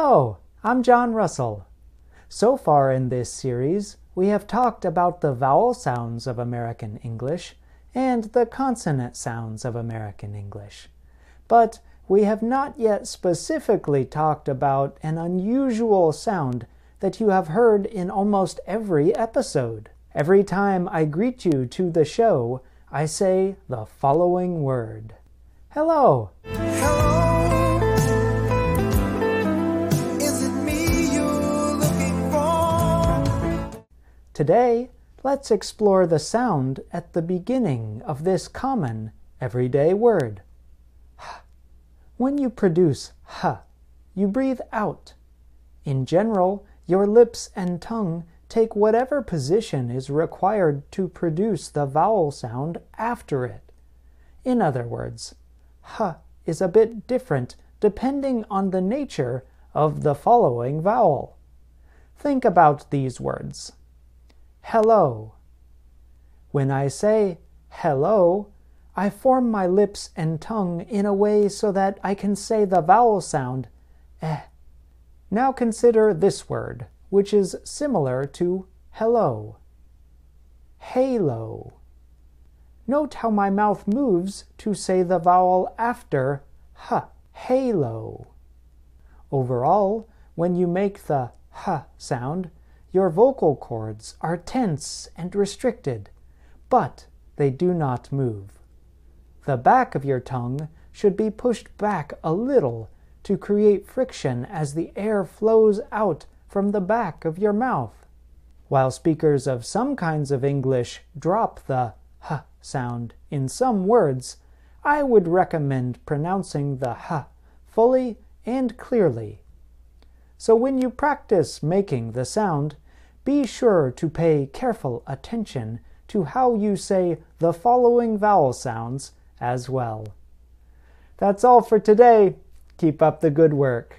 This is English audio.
Hello, I'm John Russell. So far in this series, we have talked about the vowel sounds of American English and the consonant sounds of American English. But we have not yet specifically talked about an unusual sound that you have heard in almost every episode. Every time I greet you to the show, I say the following word. Hello. Hello. Is it me you're looking for? Today, let's explore the sound at the beginning of this common, everyday word. H. When you produce H, you breathe out. In general, your lips and tongue take whatever position is required to produce the vowel sound after it. In other words, H is a bit different depending on the nature of the following vowel. Think about these words. Hello. When I say hello, I form my lips and tongue in a way so that I can say the vowel sound eh. Now consider this word, which is similar to hello. Halo. Note how my mouth moves to say the vowel after H. Halo. Overall, when you make the H sound, your vocal cords are tense and restricted, but they do not move. The back of your tongue should be pushed back a little to create friction as the air flows out from the back of your mouth. While speakers of some kinds of English drop the H sound in some words, I would recommend pronouncing the H fully and clearly. So when you practice making the sound, be sure to pay careful attention to how you say the following vowel sounds as well. That's all for today. Keep up the good work.